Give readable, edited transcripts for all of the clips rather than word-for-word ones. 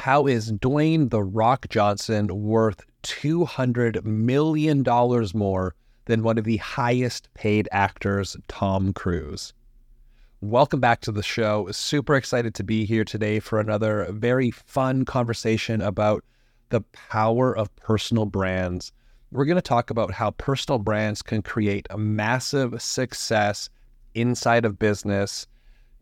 How is Dwayne "The Rock" Johnson worth $200 million more than one of the highest paid actors, Tom Cruise? Welcome back to the show. Super excited to be here today for another very fun conversation about the power of personal brands. We're going to talk about how personal brands can create a massive success inside of business.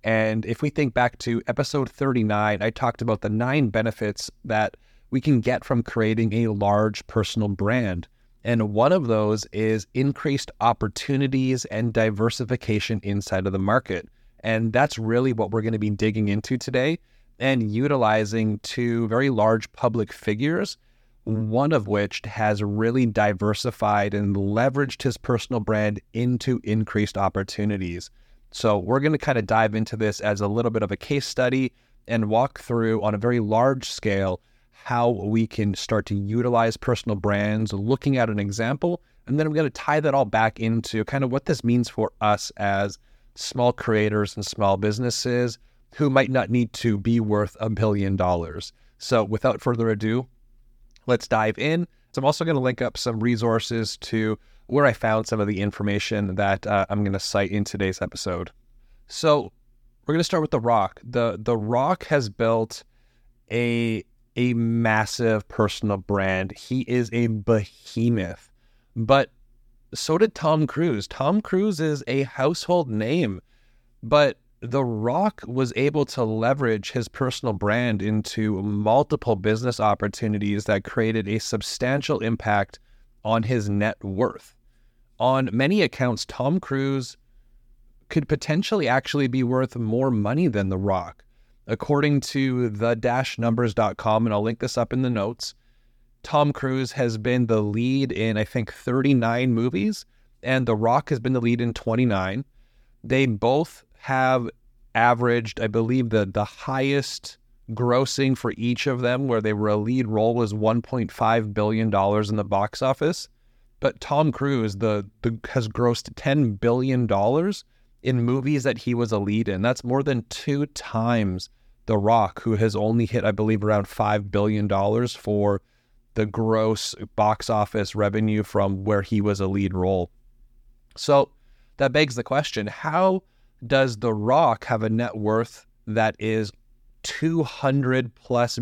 And if we think back to episode 39, I talked about the 9 benefits that we can get from creating a large personal brand. And one of those is increased opportunities and diversification inside of the market. And that's really what we're going to be digging into today and utilizing 2 very large public figures, one of which has really diversified and leveraged his personal brand into increased opportunities. So we're going to kind of dive into this as a little bit of a case study and walk through on a very large scale how we can start to utilize personal brands, looking at an example. And then I'm going to tie that all back into kind of what this means for us as small creators and small businesses who might not need to be worth $1 billion. So without further ado, let's dive in. So I'm also going to link up some resources to where I found some of the information that I'm going to cite in today's episode. So we're going to start with The Rock. The Rock has built a massive personal brand. He is a behemoth, but so did Tom Cruise. Tom Cruise is a household name, but The Rock was able to leverage his personal brand into multiple business opportunities that created a substantial impact on his net worth. On many accounts, Tom Cruise could potentially actually be worth more money than The Rock. According to the-numbers.com, and I'll link this up in the notes, Tom Cruise has been the lead in, I think, 39 movies, and The Rock has been the lead in 29. They both have averaged, I believe, the highest grossing for each of them, where they were a lead role, was $1.5 billion in the box office. But Tom Cruise has grossed $10 billion in movies that he was a lead in. That's more than 2 times The Rock, who has only hit, I believe, around $5 billion for the gross box office revenue from where he was a lead role. So that begs the question, how does The Rock have a net worth that is $200 plus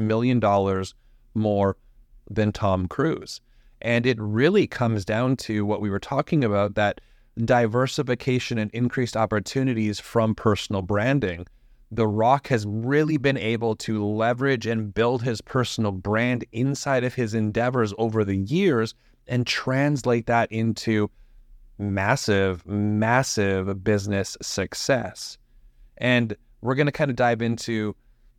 million dollars more than Tom Cruise? And it really comes down to what we were talking about, that diversification and increased opportunities from personal branding. The Rock has really been able to leverage and build his personal brand inside of his endeavors over the years and translate that into massive, massive business success. And we're going to kind of dive into,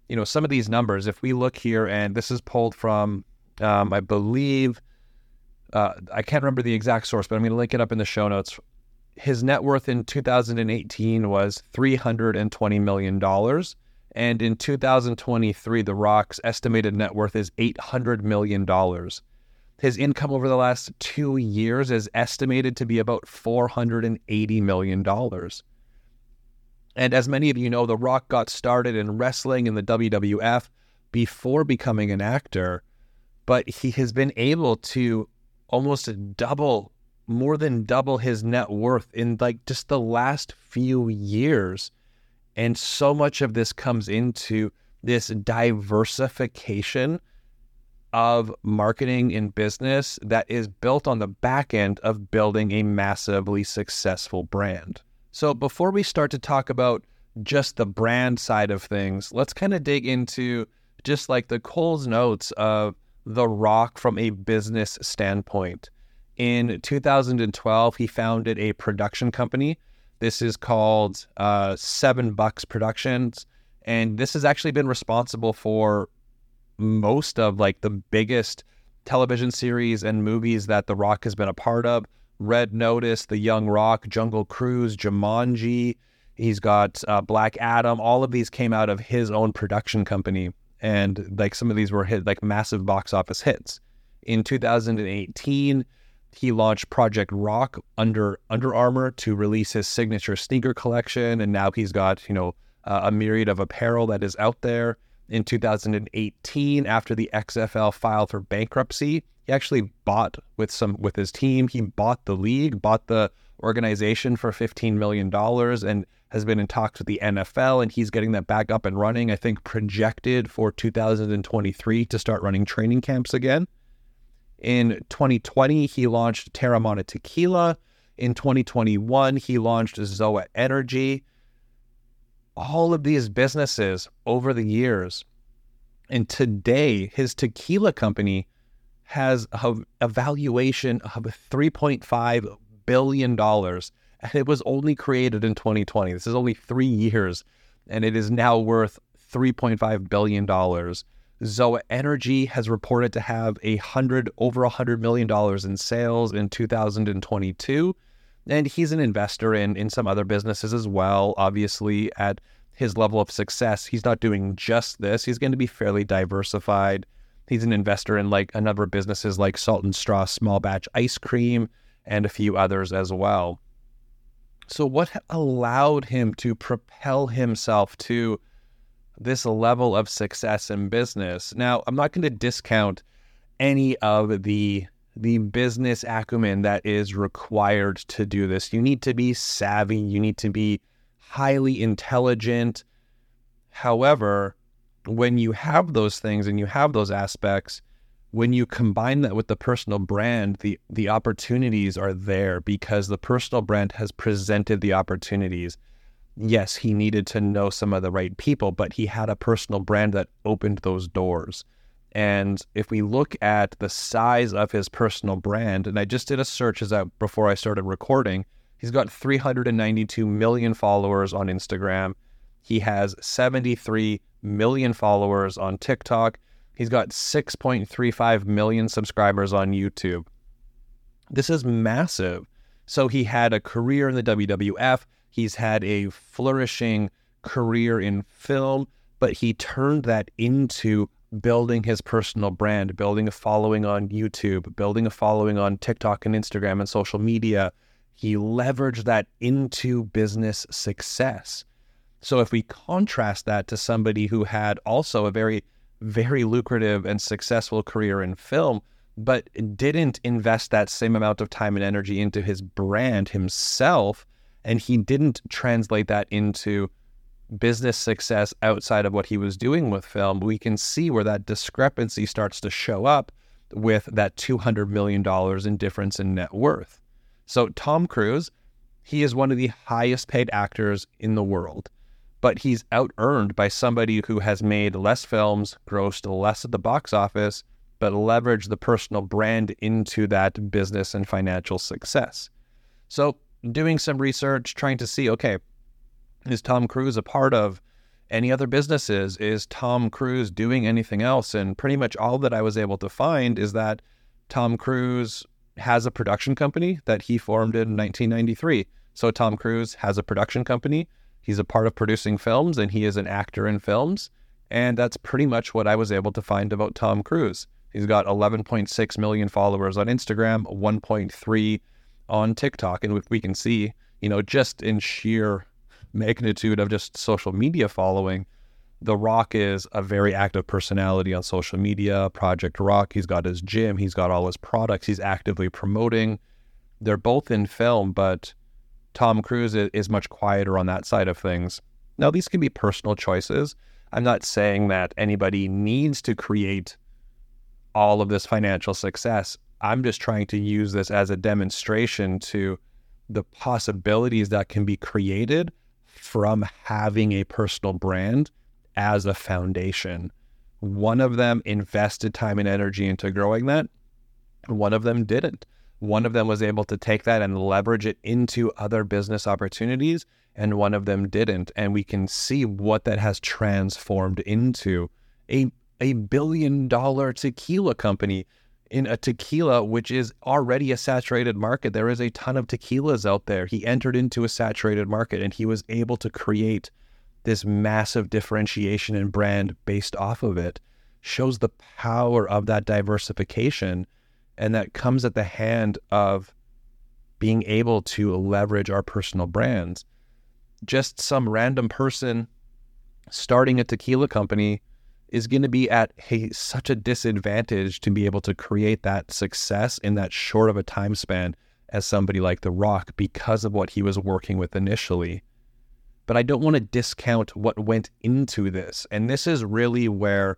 you know, some of these numbers. If we look here, and this is pulled from, I believe, I can't remember the exact source, but I'm going to link it up in the show notes. His net worth in 2018 was $320 million. And in 2023, The Rock's estimated net worth is $800 million. His income over the last 2 years is estimated to be about $480 million. And as many of you know, The Rock got started in wrestling in the WWF before becoming an actor, but he has been able to almost double, more than double his net worth in like just the last few years. And so much of this comes into this diversification of marketing and business that is built on the back end of building a massively successful brand. So before we start to talk about just the brand side of things, let's kind of dig into just like the Coles notes of The Rock from a business standpoint. In 2012, he founded a production company. This is called 7 Bucks Productions. And this has actually been responsible for most of like the biggest television series and movies that The Rock has been a part of. Red Notice, The Young Rock, Jungle Cruise, Jumanji. He's got Black Adam. All of these came out of his own production company. And like some of these were hit like massive box office hits. In 2018, he launched Project Rock under Armour to release his signature sneaker collection. And now he's got, you know, a myriad of apparel that is out there. in 2018 after the XFL filed for bankruptcy. He actually bought with his team. He bought the league, bought the organization for $15 million and has been in talks with the NFL, and he's getting that back up and running. I think projected for 2023 to start running training camps again. In 2020, he launched Terra Mono Tequila. In 2021, he launched Zoa Energy. All of these businesses over the years. And today, his tequila company has a valuation of $3.5 billion. And it was only created in 2020. This is only 3 years. And it is now worth $3.5 billion. Zoa Energy has reported to have over $100 million in sales in 2022. And he's an investor in some other businesses as well. Obviously, at his level of success, he's not doing just this. He's going to be fairly diversified. He's an investor in a number of businesses like Salt & Straw Small Batch Ice Cream and a few others as well. So what allowed him to propel himself to this level of success in business? Now, I'm not going to discount any of the business acumen that is required to do this. You need to be savvy. You need to be highly intelligent. However, when you have those things and you have those aspects, when you combine that with the personal brand, the opportunities are there because the personal brand has presented the opportunities. Yes, he needed to know some of the right people, but he had a personal brand that opened those doors. And if we look at the size of his personal brand, and I just did a search before I started recording, he's got 392 million followers on Instagram. He has 73 million followers on TikTok. He's got 6.35 million subscribers on YouTube. This is massive. So he had a career in the WWF. He's had a flourishing career in film, but he turned that into building his personal brand, building a following on YouTube, building a following on TikTok and Instagram and social media. He leveraged that into business success. So if we contrast that to somebody who had also a very, very lucrative and successful career in film, but didn't invest that same amount of time and energy into his brand himself, and he didn't translate that into business success outside of what he was doing with film, we can see where that discrepancy starts to show up with that $200 million in difference in net worth. So Tom Cruise, he is one of the highest paid actors in the world, but he's out-earned by somebody who has made less films, grossed less at the box office, but leveraged the personal brand into that business and financial success. So doing some research, trying to see, okay, is Tom Cruise a part of any other businesses? Is Tom Cruise doing anything else? And pretty much all that I was able to find is that Tom Cruise has a production company that he formed in 1993. So Tom Cruise has a production company. He's a part of producing films, and he is an actor in films. And that's pretty much what I was able to find about Tom Cruise. He's got 11.6 million followers on Instagram, 1.3 on TikTok. And we can see, just in sheer magnitude of just social media following, The Rock is a very active personality on social media. Project Rock, he's got his gym, he's got all his products, he's actively promoting. They're both in film, but Tom Cruise is much quieter on that side of things. Now, these can be personal choices. I'm not saying that anybody needs to create all of this financial success. I'm just trying to use this as a demonstration to the possibilities that can be created from having a personal brand as a foundation. One of them invested time and energy into growing that. One of them didn't. One of them was able to take that and leverage it into other business opportunities, and one of them didn't. And we can see what that has transformed into. A billion-dollar tequila company in a tequila, which is already a saturated market. There is a ton of tequilas out there. He entered into a saturated market, and he was able to create this massive differentiation and brand based off of it. Shows the power of that diversification, and that comes at the hand of being able to leverage our personal brands. Just some random person starting a tequila company is going to be at such a disadvantage to be able to create that success in that short of a time span as somebody like The Rock, because of what he was working with initially. But I don't want to discount what went into this. And this is really where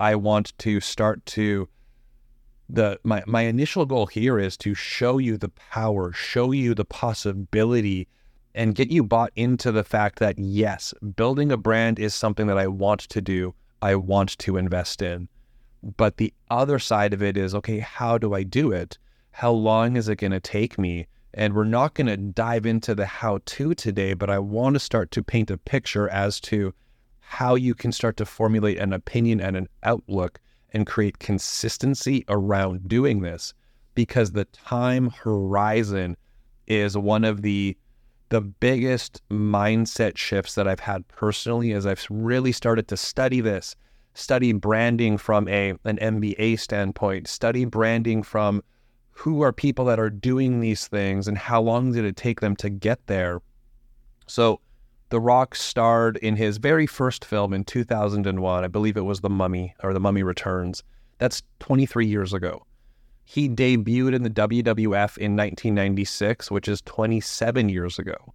I want to start to, my initial goal here is to show you the power, show you the possibility, and get you bought into the fact that, yes, building a brand is something that I want to do, I want to invest in. But the other side of it is, okay, how do I do it? How long is it going to take me? And we're not going to dive into the how-to today, but I want to start to paint a picture as to how you can start to formulate an opinion and an outlook and create consistency around doing this, because the time horizon is one of the biggest mindset shifts that I've had personally as I've really started to study this, study branding from an MBA standpoint, study branding from who are people that are doing these things and how long did it take them to get there. So The Rock starred in his very first film in 2001. I believe it was The Mummy or The Mummy Returns. That's 23 years ago. He debuted in the WWF in 1996, which is 27 years ago.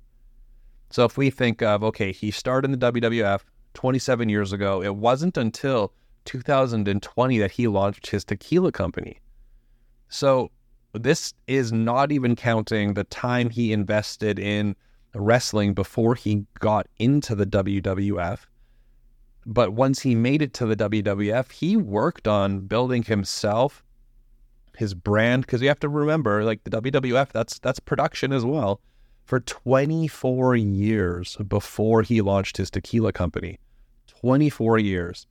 So if we think of, okay, he starred in the WWF 27 years ago, it wasn't until 2020 that he launched his tequila company. So this is not even counting the time he invested in wrestling before he got into the WWF. But once he made it to the WWF, he worked on building himself, his brand, because you have to remember, like, the WWF, that's production as well, for 24 years before he launched his tequila company. 24 years.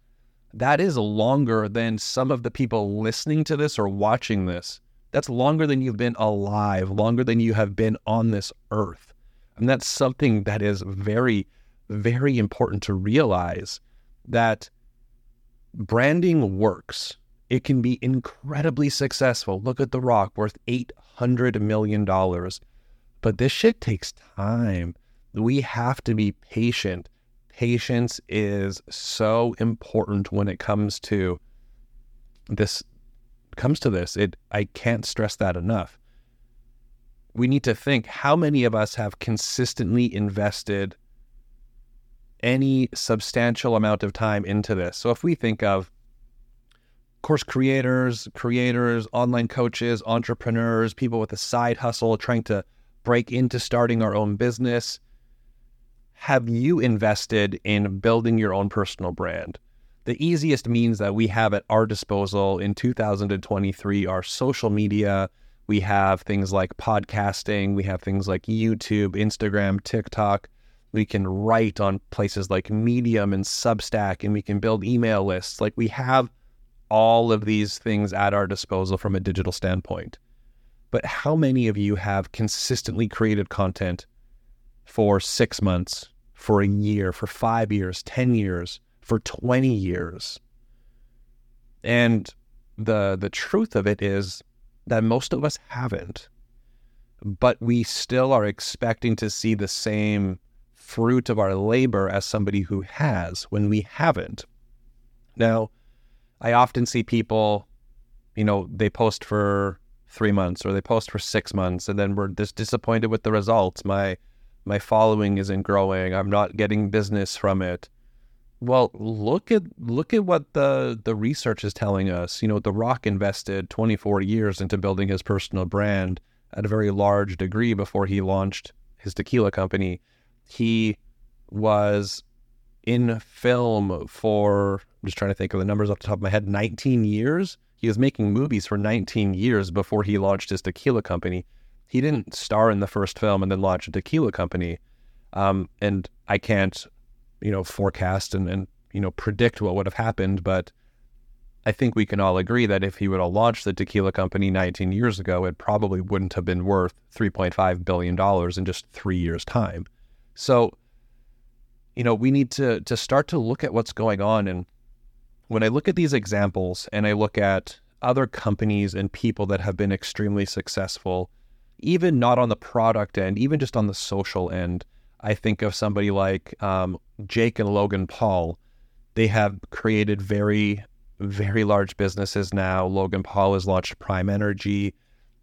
That is longer than some of the people listening to this or watching this. That's longer than you've been alive, longer than you have been on this earth. And that's something that is very, very important to realize, that branding works. It can be incredibly successful. Look at The Rock, worth $800 million. But this shit takes time. We have to be patient. Patience is so important when it comes to this. I can't stress that enough. We need to think, how many of us have consistently invested any substantial amount of time into this? So if we think of course creators, online coaches, entrepreneurs, people with a side hustle trying to break into starting our own business. Have you invested in building your own personal brand? The easiest means that we have at our disposal in 2023 are social media. We have things like podcasting. We have things like YouTube, Instagram, TikTok. We can write on places like Medium and Substack, and we can build email lists. Like, we have all of these things at our disposal from a digital standpoint. But how many of you have consistently created content for 6 months, for a year, for 5 years, 10 years, for 20 years? And the truth of it is that most of us haven't, but we still are expecting to see the same fruit of our labor as somebody who has, when we haven't. Now, I often see people, they post for 3 months or they post for 6 months, and then we're just disappointed with the results. My following isn't growing. I'm not getting business from it. Well, look at what the research is telling us. The Rock invested 24 years into building his personal brand at a very large degree before he launched his tequila company. He was in film for, I'm just trying to think of the numbers off the top of my head, 19 years. He was making movies for 19 years before he launched his tequila company. He didn't star in the first film and then launch a tequila company. And I can't, forecast and predict what would have happened. But I think we can all agree that if he would have launched the tequila company 19 years ago, it probably wouldn't have been worth $3.5 billion in just 3 years' time. So, we need to start to look at what's going on. And when I look at these examples and I look at other companies and people that have been extremely successful, even not on the product end, even just on the social end, I think of somebody like Jake and Logan Paul. They have created very, very large businesses now. Logan Paul has launched Prime Energy,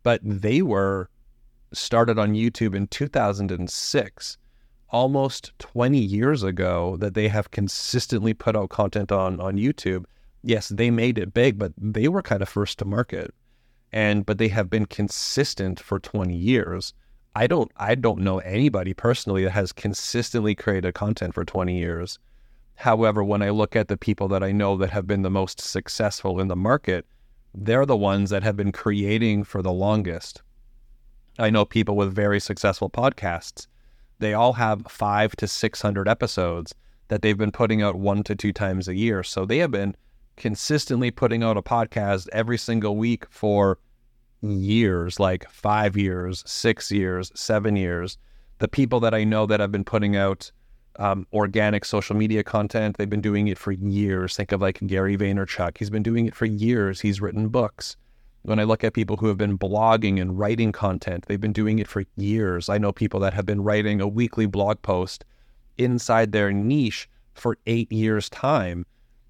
but they were started on YouTube in 2006, almost 20 years ago, that they have consistently put out content on YouTube. Yes, they made it big, but they were kind of first to market. But they have been consistent for 20 years. I don't know anybody personally that has consistently created content for 20 years. However, when I look at the people that I know that have been the most successful in the market, they're the ones that have been creating for the longest. I know people with very successful podcasts. They all have 500 to 600 episodes that they've been putting out 1 to 2 times a year. So they have been consistently putting out a podcast every single week for years, like 5 years, 6 years, 7 years. The people that I know that have been putting out organic social media content, they've been doing it for years. Think of like Gary Vaynerchuk. He's been doing it for years. He's written books. When I look at people who have been blogging and writing content, they've been doing it for years. I know people that have been writing a weekly blog post inside their niche for 8 years' time.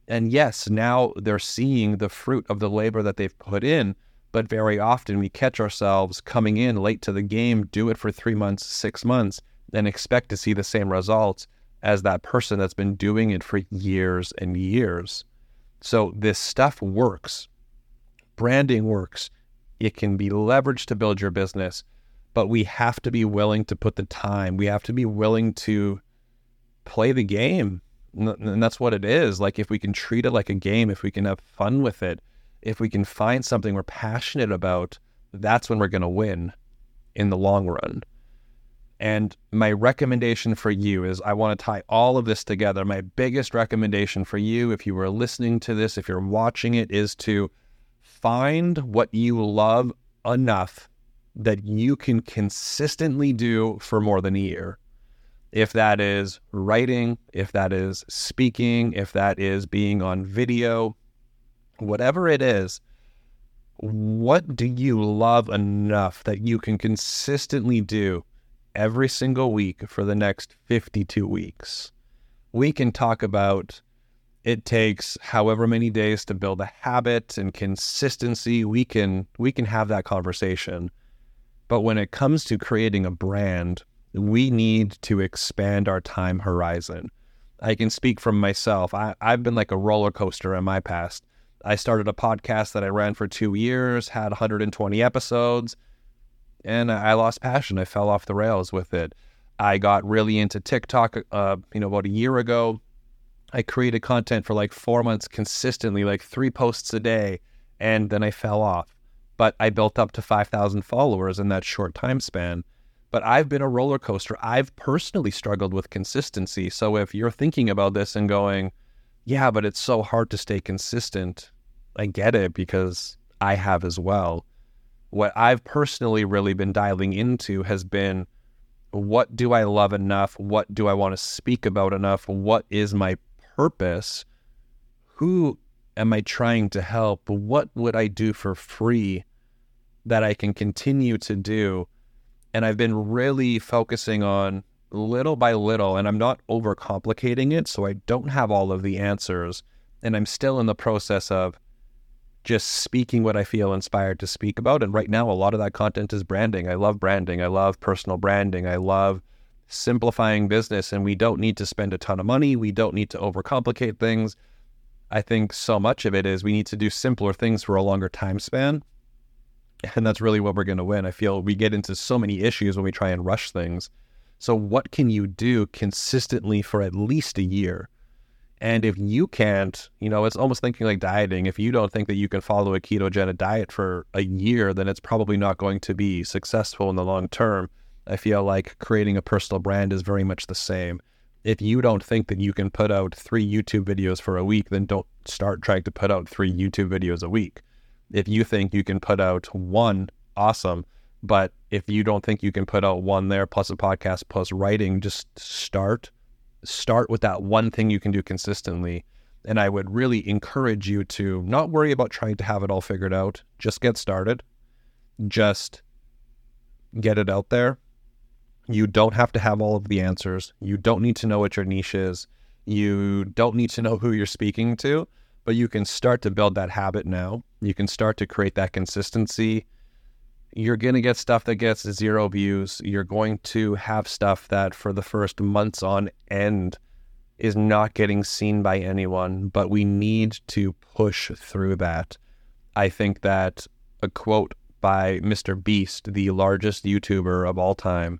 And yes, now they're seeing the fruit of the labor that they've put in, but very often we catch ourselves coming in late to the game, do it for 3 months, 6 months, and expect to see the same results as that person that's been doing it for years and years. So this stuff works. Branding works. It can be leveraged to build your business, but we have to be willing to put the time. We have to be willing to play the game. And that's what it is. Like, if we can treat it like a game, if we can have fun with it, if we can find something we're passionate about, that's when we're going to win in the long run. And my recommendation for you is, I want to tie all of this together. My biggest recommendation for you, if you were listening to this, if you're watching it, is to find what you love enough that you can consistently do for more than a year. If that is writing, if that is speaking, if that is being on video, whatever it is, what do you love enough that you can consistently do every single week for the next 52 weeks? We can talk about it takes however many days to build a habit and consistency. We can have that conversation. But when it comes to creating a brand, we need to expand our time horizon. I can speak from myself. I've been like a roller coaster in my past. I started a podcast that I ran for 2 years, had 120 episodes, and I lost passion. I fell off the rails with it. I got really into TikTok, about a year ago. I created content for like 4 months consistently, like 3 posts a day, and then I fell off. But I built up to 5,000 followers in that short time span. But I've been a roller coaster. I've personally struggled with consistency. So if you're thinking about this and going, yeah, but it's so hard to stay consistent, I get it, because I have as well. What I've personally really been dialing into has been, what do I love enough? What do I want to speak about enough? What is my purpose? Who am I trying to help? What would I do for free that I can continue to do? And I've been really focusing on little by little, and I'm not overcomplicating it, so I don't have all of the answers. And I'm still in the process of just speaking what I feel inspired to speak about. And right now, a lot of that content is branding. I love branding. I love personal branding. I love simplifying business, and we don't need to spend a ton of money. We don't need to overcomplicate things. I think so much of it is we need to do simpler things for a longer time span, and that's really what we're going to win. I feel we get into so many issues when we try and rush things. So what can you do consistently for at least a year? And if you can't, it's almost thinking like dieting. If you don't think that you can follow a ketogenic diet for a year, then it's probably not going to be successful in the long term. I feel like creating a personal brand is very much the same. If you don't think that you can put out 3 YouTube videos for a week, then don't start trying to put out 3 YouTube videos a week. If you think you can put out 1, awesome. But if you don't think you can put out 1 there, plus a podcast, plus writing, just start with that one thing you can do consistently. And I would really encourage you to not worry about trying to have it all figured out. Just get started. Just get it out there. You don't have to have all of the answers. You don't need to know what your niche is. You don't need to know who you're speaking to, but you can start to build that habit now. You can start to create that consistency. You're going to get stuff that gets 0 views. You're going to have stuff that for the first months on end is not getting seen by anyone, but we need to push through that. I think that a quote by MrBeast, the largest YouTuber of all time,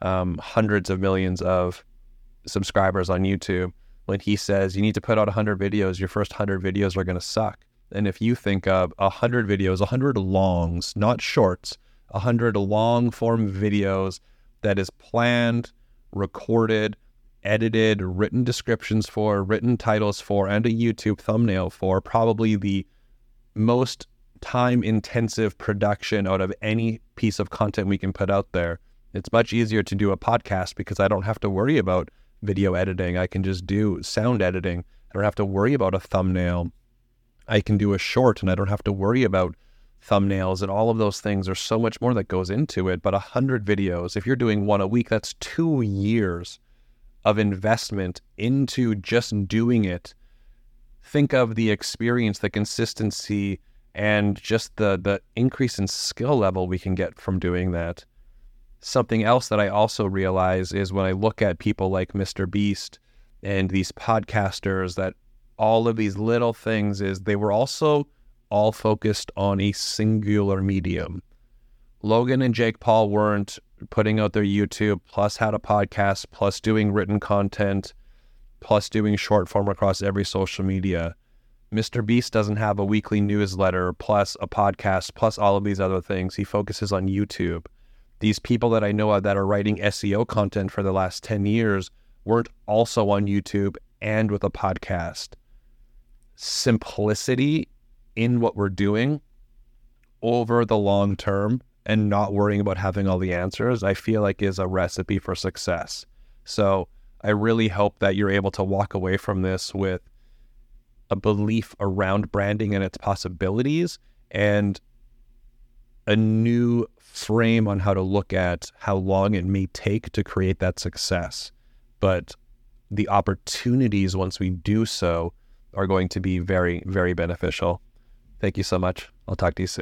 hundreds of millions of subscribers on YouTube, when he says, you need to put out 100 videos, your first 100 videos are going to suck. And if you think of 100 videos, 100 longs, not shorts, 100 long-form videos that is planned, recorded, edited, written descriptions for, written titles for, and a YouTube thumbnail for, probably the most time-intensive production out of any piece of content we can put out there. It's much easier to do a podcast because I don't have to worry about video editing. I can just do sound editing. I don't have to worry about a thumbnail. I can do a short and I don't have to worry about thumbnails and all of those things. There's so much more that goes into it, but 100 videos, if you're doing one a week, that's 2 years of investment into just doing it. Think of the experience, the consistency, and just the increase in skill level we can get from doing that. Something else that I also realize is when I look at people like MrBeast and these podcasters, that all of these little things is they were also all focused on a singular medium. Logan and Jake Paul weren't putting out their YouTube, plus had a podcast, plus doing written content, plus doing short form across every social media. MrBeast doesn't have a weekly newsletter, plus a podcast, plus all of these other things. He focuses on YouTube. These people that I know of that are writing SEO content for the last 10 years weren't also on YouTube and with a podcast. Simplicity in what we're doing over the long term and not worrying about having all the answers, I feel like is a recipe for success. So I really hope that you're able to walk away from this with a belief around branding and its possibilities and a new frame on how to look at how long it may take to create that success. But the opportunities once we do so are going to be very, very beneficial. Thank you so much. I'll talk to you soon.